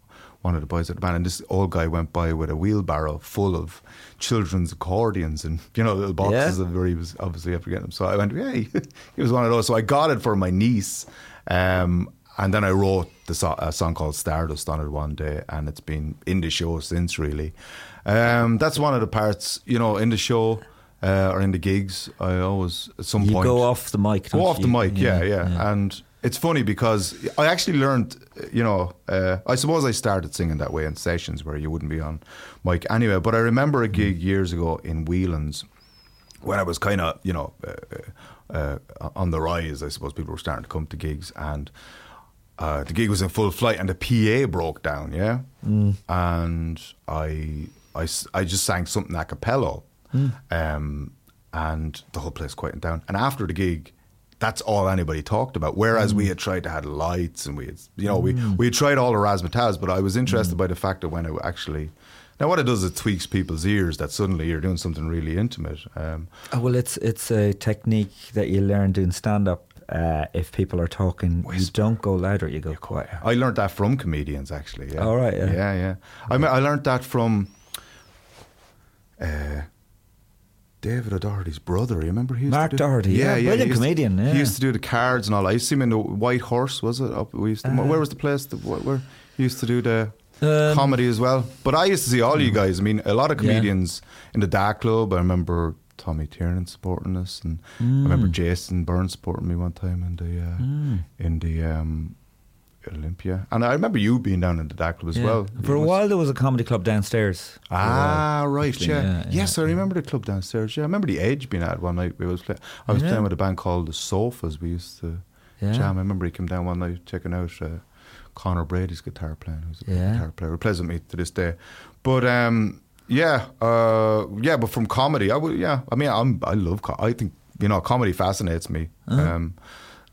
one of the boys at the band, and this old guy went by with a wheelbarrow full of children's accordions and little boxes of where he was obviously after getting them. So I went, hey, he was one of those. So I got it for my niece, and then I wrote a song called Stardust on it one day, and it's been in the show since. Really, that's one of the parts. In the show or in the gigs, I always at some point go off the mic. Yeah. And it's funny because I actually learned, I suppose I started singing that way in sessions where you wouldn't be on mic anyway. But I remember a gig years ago in Whelan's when I was kind of, on the rise, I suppose. People were starting to come to gigs, and the gig was in full flight and the PA broke down, yeah? And I just sang something a cappella and the whole place quieted down. And after the gig, that's all anybody talked about. Whereas we had tried to have lights and we had, we had tried all the razzmatazz, but I was interested by the fact that when it actually... Now what it does is it tweaks people's ears that suddenly you're doing something really intimate. It's a technique that you learn doing stand-up. If people are talking, you don't go louder, you go quieter. I learned that from comedians, actually. Yeah. Oh, right, yeah. Yeah. I learned that from... David O'Doherty's brother, you remember? Mark Doherty, brilliant comedian. He used to do the cards and all. I used to see him in the White Horse, was it? Where was the place where he used to do the comedy as well? But I used to see all you guys. I mean, a lot of comedians in the Dark Club. I remember Tommy Tiernan supporting us, and I remember Jason Byrne supporting me one time in the Olympia. And I remember you being down in the Dark Club as well. For a while there was a comedy club downstairs. I remember the club downstairs. Yeah, I remember the Edge being at one night. I was playing with a band called The Sofas. We used to jam. I remember he came down one night checking out Conor Brady's guitar playing, who's a guitar player who plays with me to this day. But but from comedy, I think comedy fascinates me.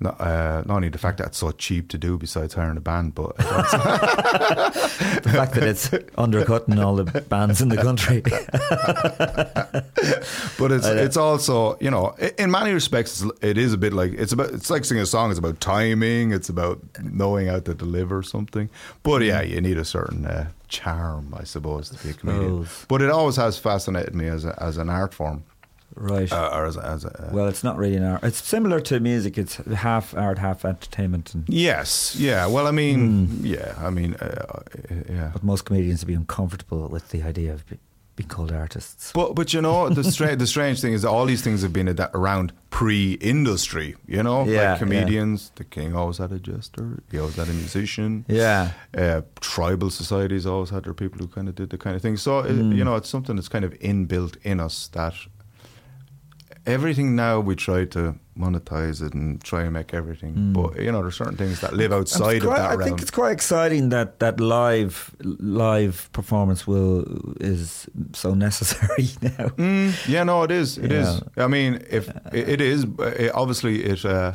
Not only the fact that it's so cheap to do besides hiring a band, but the fact that it's undercutting all the bands in the country. But it's also, in many respects, it is a bit like, it's like singing a song. It's about timing. It's about knowing how to deliver something. But you need a certain charm, I suppose, to be a comedian. But it always has fascinated me as an art form. Right. Well, it's not really an art. It's similar to music. It's half art, half entertainment. Yes. Yeah. Well, I mean, But most comedians would be uncomfortable with the idea of being called artists. But the strange thing is that all these things have been around pre-industry. Like comedians. The king always had a jester. He always had a musician. Yeah. Tribal societies always had their people who kind of did the kind of thing. So it's something that's kind of inbuilt in us that. everything now we try to monetize it and try and make everything. But, you know, there's certain things that live outside of that realm. I think it's quite exciting that live performance is so necessary now. Yeah, no, it is. It is. I mean, you get the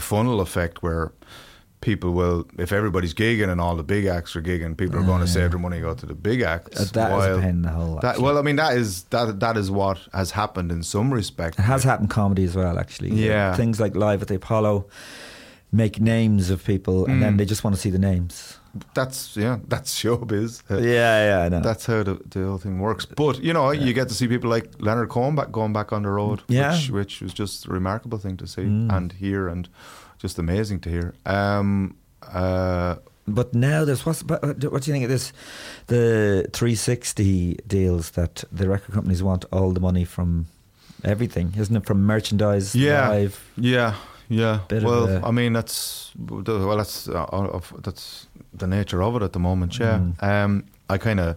funnel effect where people will, if everybody's gigging and all the big acts are gigging, people are going to save their money and go to the big acts. That is a pain in the hole. That is what has happened in some respect. It has happened comedy as well, actually. Yeah. Things like Live at the Apollo make names of people and then they just want to see the names. That's showbiz. Yeah, I know. That's how the whole thing works. But, you know, you get to see people like Leonard Cohen going back on the road, which was just a remarkable thing to see and hear and just amazing to hear. But now there's, what do you think of this? The 360 deals that the record companies want all the money from everything, isn't it? From merchandise, live. Yeah. That's the nature of it at the moment. Yeah. I kind of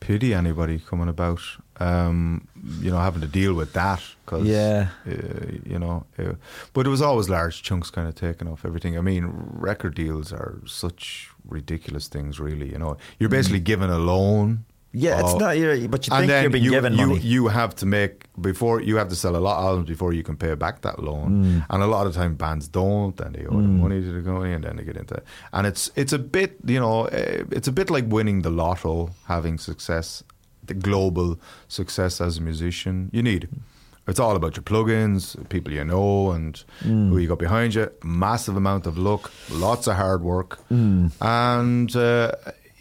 pity anybody coming about, you know, having to deal with that. Cause, you know, but it was always large chunks kind of taken off everything. I mean, record deals are such ridiculous things, really. You know, you're basically given a loan. Yeah, it's not. But you think you're being given money. You have to sell a lot of albums before you can pay back that loan. And a lot of time bands don't. Then they owe the money to the company, and then they get into it. And it's a bit, you know, it's a bit like winning the lotto, having success, the global success as a musician. You need. It's all about your plugins, people you know, and who you got behind you. Massive amount of luck, lots of hard work, and.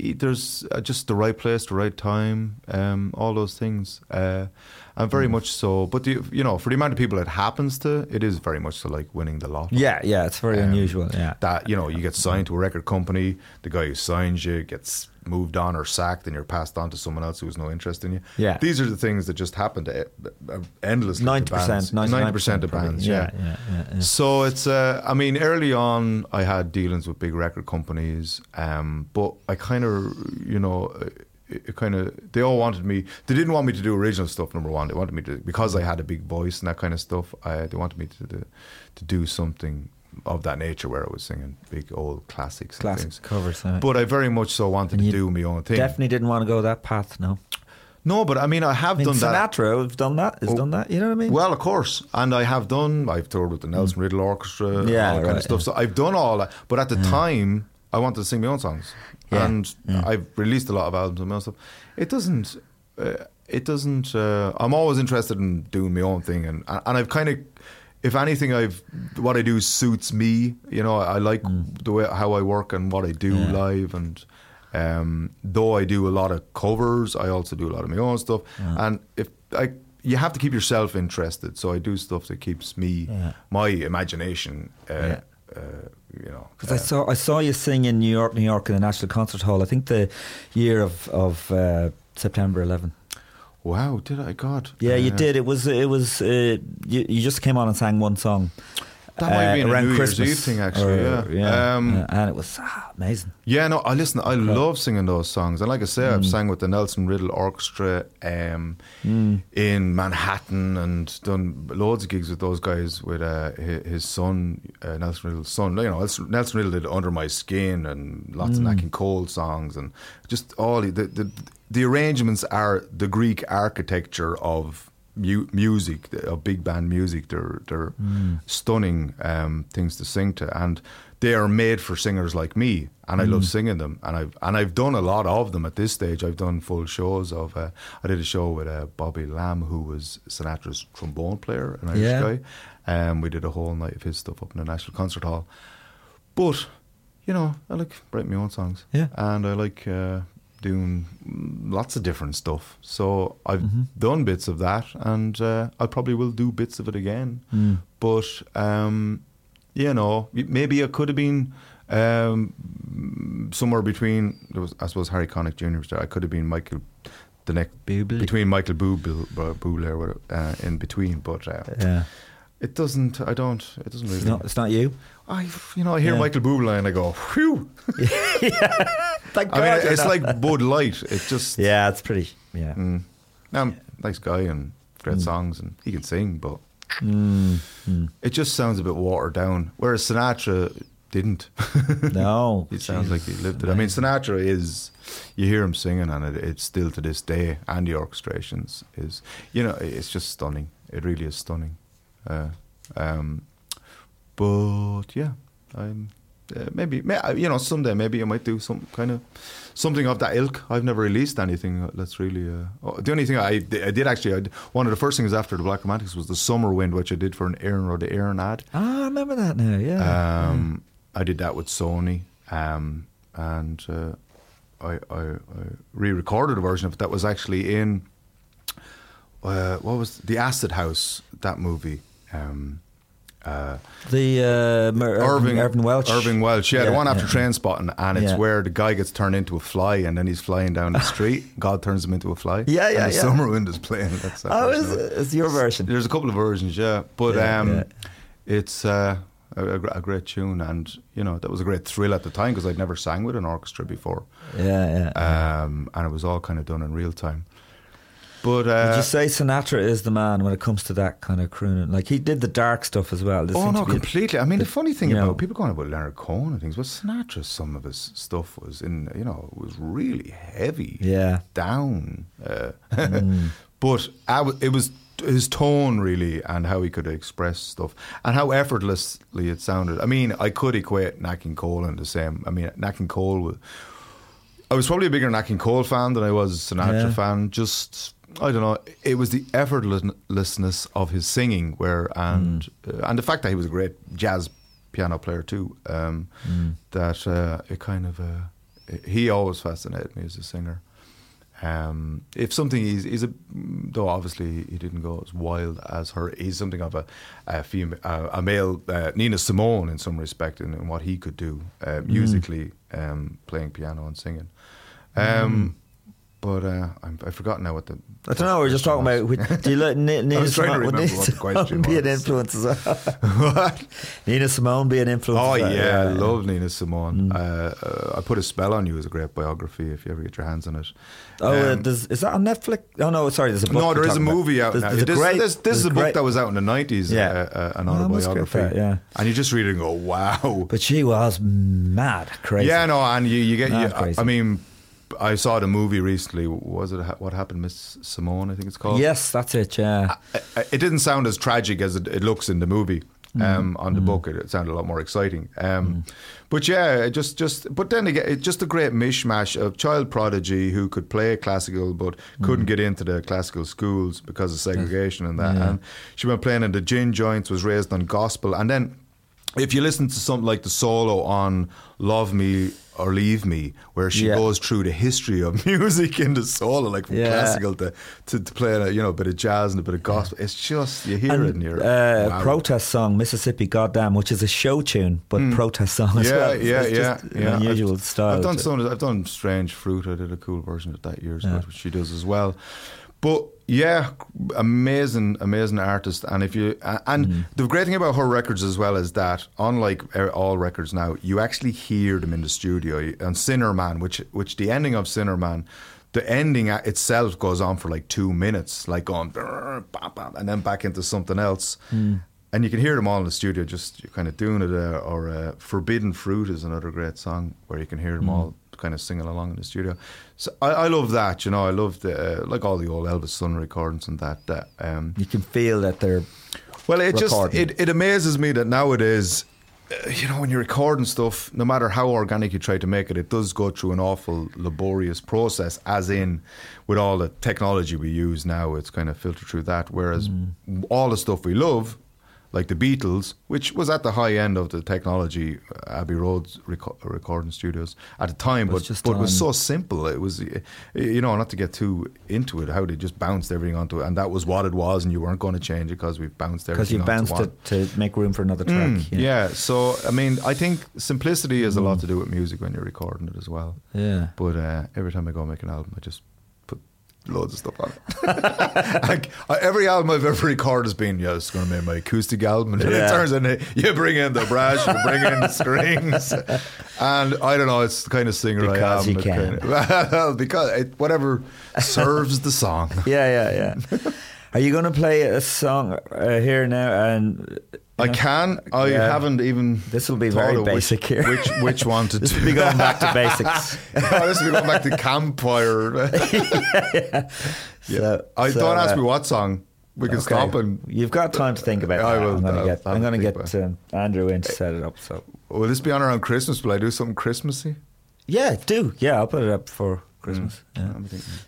There's just the right place, the right time, all those things, and very much so. But you know, for the amount of people it happens to, it is very much so like winning the lottery. Yeah, it's very unusual. Yeah, that you know, you get signed to a record company, the guy who signs you gets moved on or sacked, and you're passed on to someone else who has no interest in you. Yeah, these are the things that just happen to endlessly. 90% of bands. Yeah. So it's. I mean, early on, I had dealings with big record companies, but I kind of, you know. They all wanted me. They didn't want me to do original stuff. Number one, they wanted me to, because I had a big voice and that kind of stuff. They wanted me to do something of that nature where I was singing big old classics, and covers. Right. But I very much so wanted to do my own thing. Definitely didn't want to go that path. No, but I mean, I have done that. Sinatra has done that. You know what I mean? Well, of course. And I've toured with the Nelson Riddle Orchestra, all that kind of stuff. So I've done all that. But at the time, I wanted to sing my own songs. Yeah. And I've released a lot of albums and my own stuff. I'm always interested in doing my own thing. And I've kind of, if anything, what I do suits me. You know, I like the way, how I work and what I do live. And though I do a lot of covers, I also do a lot of my own stuff. Yeah. And you have to keep yourself interested. So I do stuff that keeps me, my imagination you know, because I saw you sing in New York in the National Concert Hall. I think the year of September 11. Wow, did I? God, yeah, you did. It was. You just came on and sang one song. That might be around Christmas Eve thing, actually. And it was amazing. Yeah, no, I love singing those songs. And like I say, I've sang with the Nelson Riddle Orchestra in Manhattan and done loads of gigs with those guys with his son, Nelson Riddle's son. You know, Nelson Riddle did Under My Skin and lots of Nat King Cole songs and just all the arrangements are the Greek architecture of music, big band music. They're stunning things to sing to, and they are made for singers like me. And I love singing them, and I've done a lot of them at this stage. I've done full shows of. I did a show with Bobby Lamb, who was Sinatra's trombone player, an Irish guy. We did a whole night of his stuff up in the National Concert Hall. But you know, I like writing my own songs, and I like. Doing lots of different stuff, so I've done bits of that, and I probably will do bits of it again. But you know, maybe I could have been somewhere between. There was, I suppose, Harry Connick Jr. was there. I could have been Michael Bublé in between, but it doesn't. I don't. It doesn't really. It's not you. I hear Michael Bublé and I go, whew. Thank God. I mean, it's like Bud Light. It's just. Yeah, it's pretty. Yeah. Nice guy and great songs, and he can sing, but it just sounds a bit watered down. Whereas Sinatra didn't. No. It sounds like he lived it. I mean, Sinatra is, you hear him singing, and it's still to this day, and the orchestrations is, you know, it's just stunning. It really is stunning. But yeah, I'm... maybe, you know, someday maybe I might do some kind of something of that ilk. I've never released anything that's really the only thing I did actually, one of the first things after the Black Romantics was The Summer Wind, which I did for an Erin or the Erin ad. I remember that now. I did that with Sony, and I re-recorded a version of it that was actually in what was the Acid House, that movie, Irving Welsh, the one after Trainspotting, and it's where the guy gets turned into a fly, and then he's flying down the street. God turns him into a fly. And the Summer Wind is playing. That's that it's your version. There's a couple of versions, it's a great tune, and you know that was a great thrill at the time because I'd never sang with an orchestra before. And it was all kind of done in real time. But, would you say Sinatra is the man when it comes to that kind of crooning? Like, he did the dark stuff as well. Completely. I mean, the funny thing about people going about Leonard Cohen and things, but Sinatra, some of his stuff was in, you know, was really heavy, down. But it was his tone really, and how he could express stuff, and how effortlessly it sounded. I mean, I could equate Nat King Cole in the same. I mean, Nat King Cole was, I was probably a bigger Nat King Cole fan than I was a Sinatra fan. Just, I don't know, it was the effortlessness of his singing, where and the fact that he was a great jazz piano player too, that it kind of he always fascinated me as a singer. If something he's a, though obviously he didn't go as wild as her, he's something of a male Nina Simone in some respect, in what he could do musically, playing piano and singing. But I've forgotten now what the... I don't know, we're just talking about... Which, do you like Nina Simone? Would Nina Simone be an influence as well? What? Nina Simone be an influence as well. Yeah, I love Nina Simone. I Put a Spell on You is a great biography, if you ever get your hands on it. Is that on Netflix? Oh, no, sorry, there's a book. No, there is a movie out now. This is a book that was out in the 90s, an autobiography. And you just read it and go, wow. But she was mad crazy. Yeah, no, and you get... I mean... I saw the movie recently. Was it What Happened, Miss Simone, I think it's called? Yes, that's it, yeah. It didn't sound as tragic as it looks in the movie. On the book, it sounded a lot more exciting. But yeah, but then again, it's just a great mishmash of child prodigy who could play classical but couldn't get into the classical schools because of segregation and that. And she went playing in the gin joints, was raised on gospel. And then if you listen to something like the solo on Love Me or Leave Me, where she goes through the history of music in the solo, like from classical to playing a bit of jazz and a bit of gospel. It's just, you hear it in your protest song, Mississippi Goddamn, which is a show tune, but protest song as well. It's just an unusual style. I've done Strange Fruit. I did a cool version of that years ago, which she does as well. But yeah, amazing artist. And if you the great thing about her records as well is that, unlike all records now, you actually hear them in the studio. And Sinner Man, which the ending of Sinner Man, the ending itself goes on for like 2 minutes, like going and then back into something else. And you can hear them all in the studio, just kind of doing it. Or Forbidden Fruit is another great song where you can hear them all kind of singing along in the studio. So I love that, you know. I love the like all the old Elvis Sun recordings and that you can feel that they're it amazes me that nowadays, you know, when you're recording stuff, no matter how organic you try to make it, it does go through an awful laborious process, as in with all the technology we use now, it's kind of filtered through that, whereas all the stuff we love, like the Beatles, which was at the high end of the technology, Abbey Road's recording studios at the time, but it was so simple. It was, you know, not to get too into it, how they just bounced everything onto it, and that was what it was, and you weren't going to change it because we've bounced everything onto it. Because you bounced it to make room for another track. So, I mean, I think simplicity is a lot to do with music when you're recording it as well. Yeah. But every time I go make an album, I just... loads of stuff on it. Like, every album I've ever recorded has been, it's going to make my acoustic album. And it turns in, you bring in the brass, you bring in the strings. And I don't know, it's the kind of singer I am. Because whatever serves the song. Yeah. Are you going to play a song here now? And I can. I haven't even. This will be very basic here. Which one to do? This will be going back to basics. No, this will be going back to campfire. Yeah. So, don't ask me what song. We can stop and... You've got time to think about it. I'm going to get Andrew in to set it up. So will this be on around Christmas? Will I do something Christmassy? Yeah, do. Yeah, I'll put it up for Christmas. Yeah.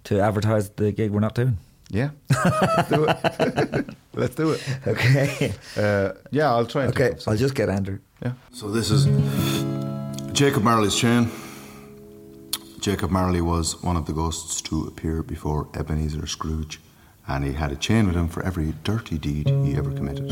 To advertise the gig we're not doing. Yeah. Let's do it. Let's do it. Okay. Yeah, I'll try and... Okay, I'll just get Andrew. Yeah. So this is Jacob Marley's Chain. Jacob Marley was one of the ghosts to appear before Ebenezer Scrooge, and he had a chain with him for every dirty deed he ever committed.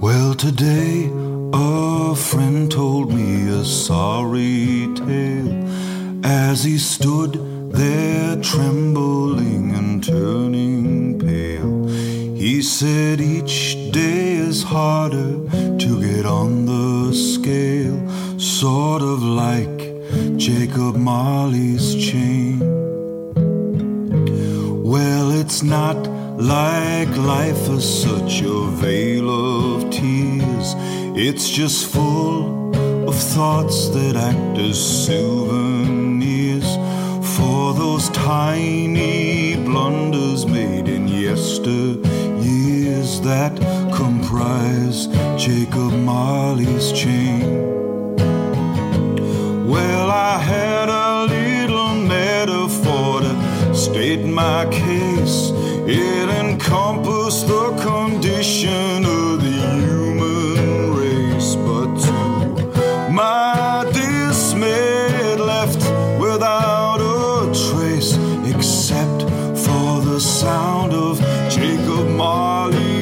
Well, today a friend told me a sorry tale as he stood there trembling and turning pale. He said each day is harder to get on the scale, sort of like Jacob Marley's chain. Well, it's not like life is such a veil of tears. It's just full of thoughts that act as souvenirs for those tiny blunders made in yesteryears that comprise Jacob Marley's chain. Well, I had a little metaphor to state my case. It encompassed the condition of the human race, but to my dismay it left without a trace, except for the sound of Jacob Marley.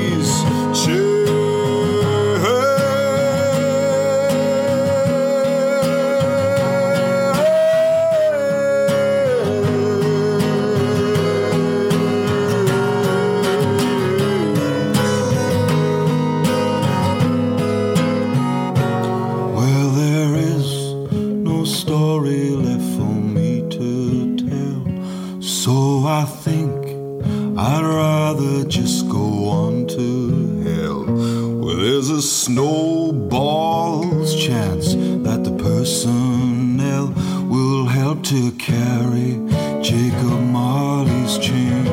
A snowball's chance that the personnel will help to carry Jacob Marley's chain.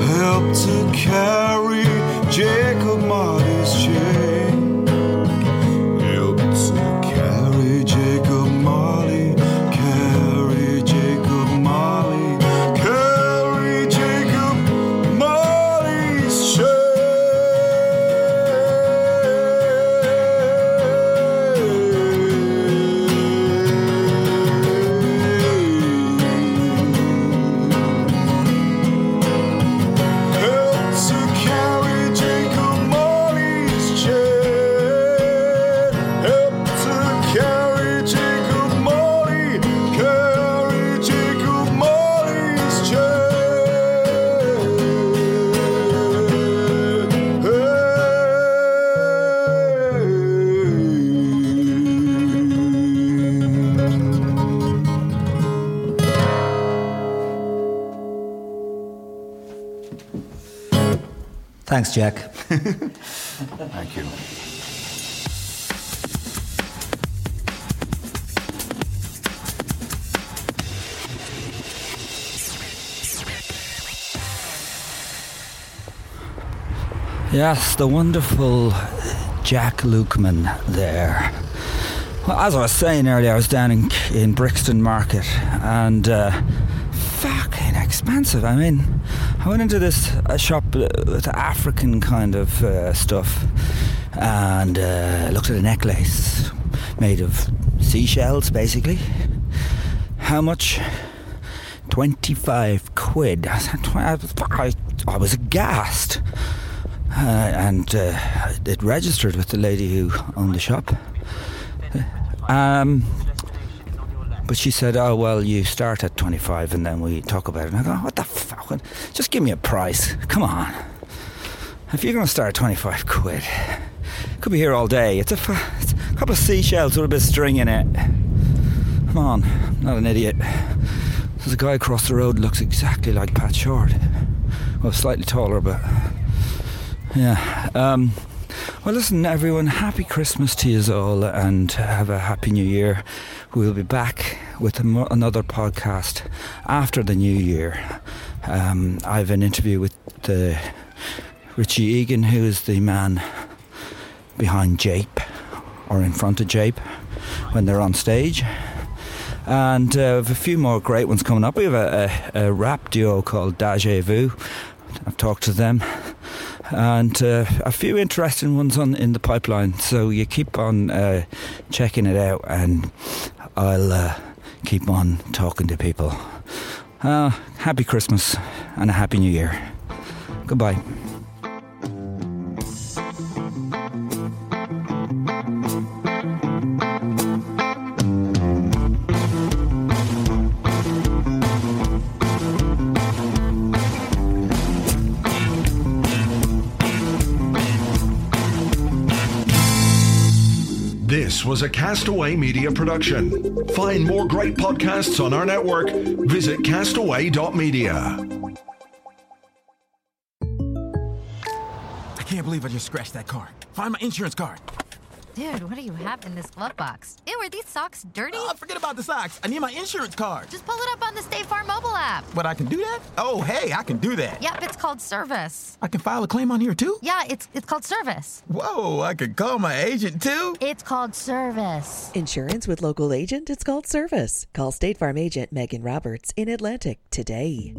Help to carry Jacob Marley's chain. Help to carry Jacob Marley. Carry Jacob Marley. Carry Jacob Marley's chain. Thanks, Jack. Thank you. Yes, the wonderful Jack Lukeman there. Well, as I was saying earlier, I was down in Brixton Market, and fucking expensive. I mean, I went into this shop with African kind of stuff, and looked at a necklace made of seashells, basically. How much? 25 quid. I was aghast, and it registered with the lady who owned the shop. But she said, oh, well, you start at 25 and then we talk about it. And I go, what the fuck? Just give me a price. Come on. If you're going to start at 25 quid, Could be here all day. It's a couple of seashells with a bit of string in it. Come on, I'm not an idiot. There's a guy across the road who looks exactly like Pat Short. Well, slightly taller, but... yeah. Well, listen, everyone, happy Christmas to you all, and have a happy new year. We'll be back with another podcast after the new year. I have an interview with Richie Egan, who is the man behind Jape, or in front of Jape, when they're on stage. And we have a few more great ones coming up. We have a rap duo called Deja Vu. I've talked to them. And a few interesting ones in the pipeline. So you keep on checking it out, and I'll keep on talking to people. Happy Christmas and a Happy New Year. Goodbye. This was a Castaway Media production. Find more great podcasts on our network. Visit castaway.media. I can't believe I just scratched that car. Find my insurance card. Dude, what do you have in this glove box? Ew, are these socks dirty? Oh, forget about the socks. I need my insurance card. Just pull it up on the State Farm mobile app. But I can do that? Oh, hey, I can do that. Yep, it's called service. I can file a claim on here, too? Yeah, it's called service. Whoa, I could call my agent, too? It's called service. Insurance with local agent, it's called service. Call State Farm agent Megan Roberts in Atlantic today.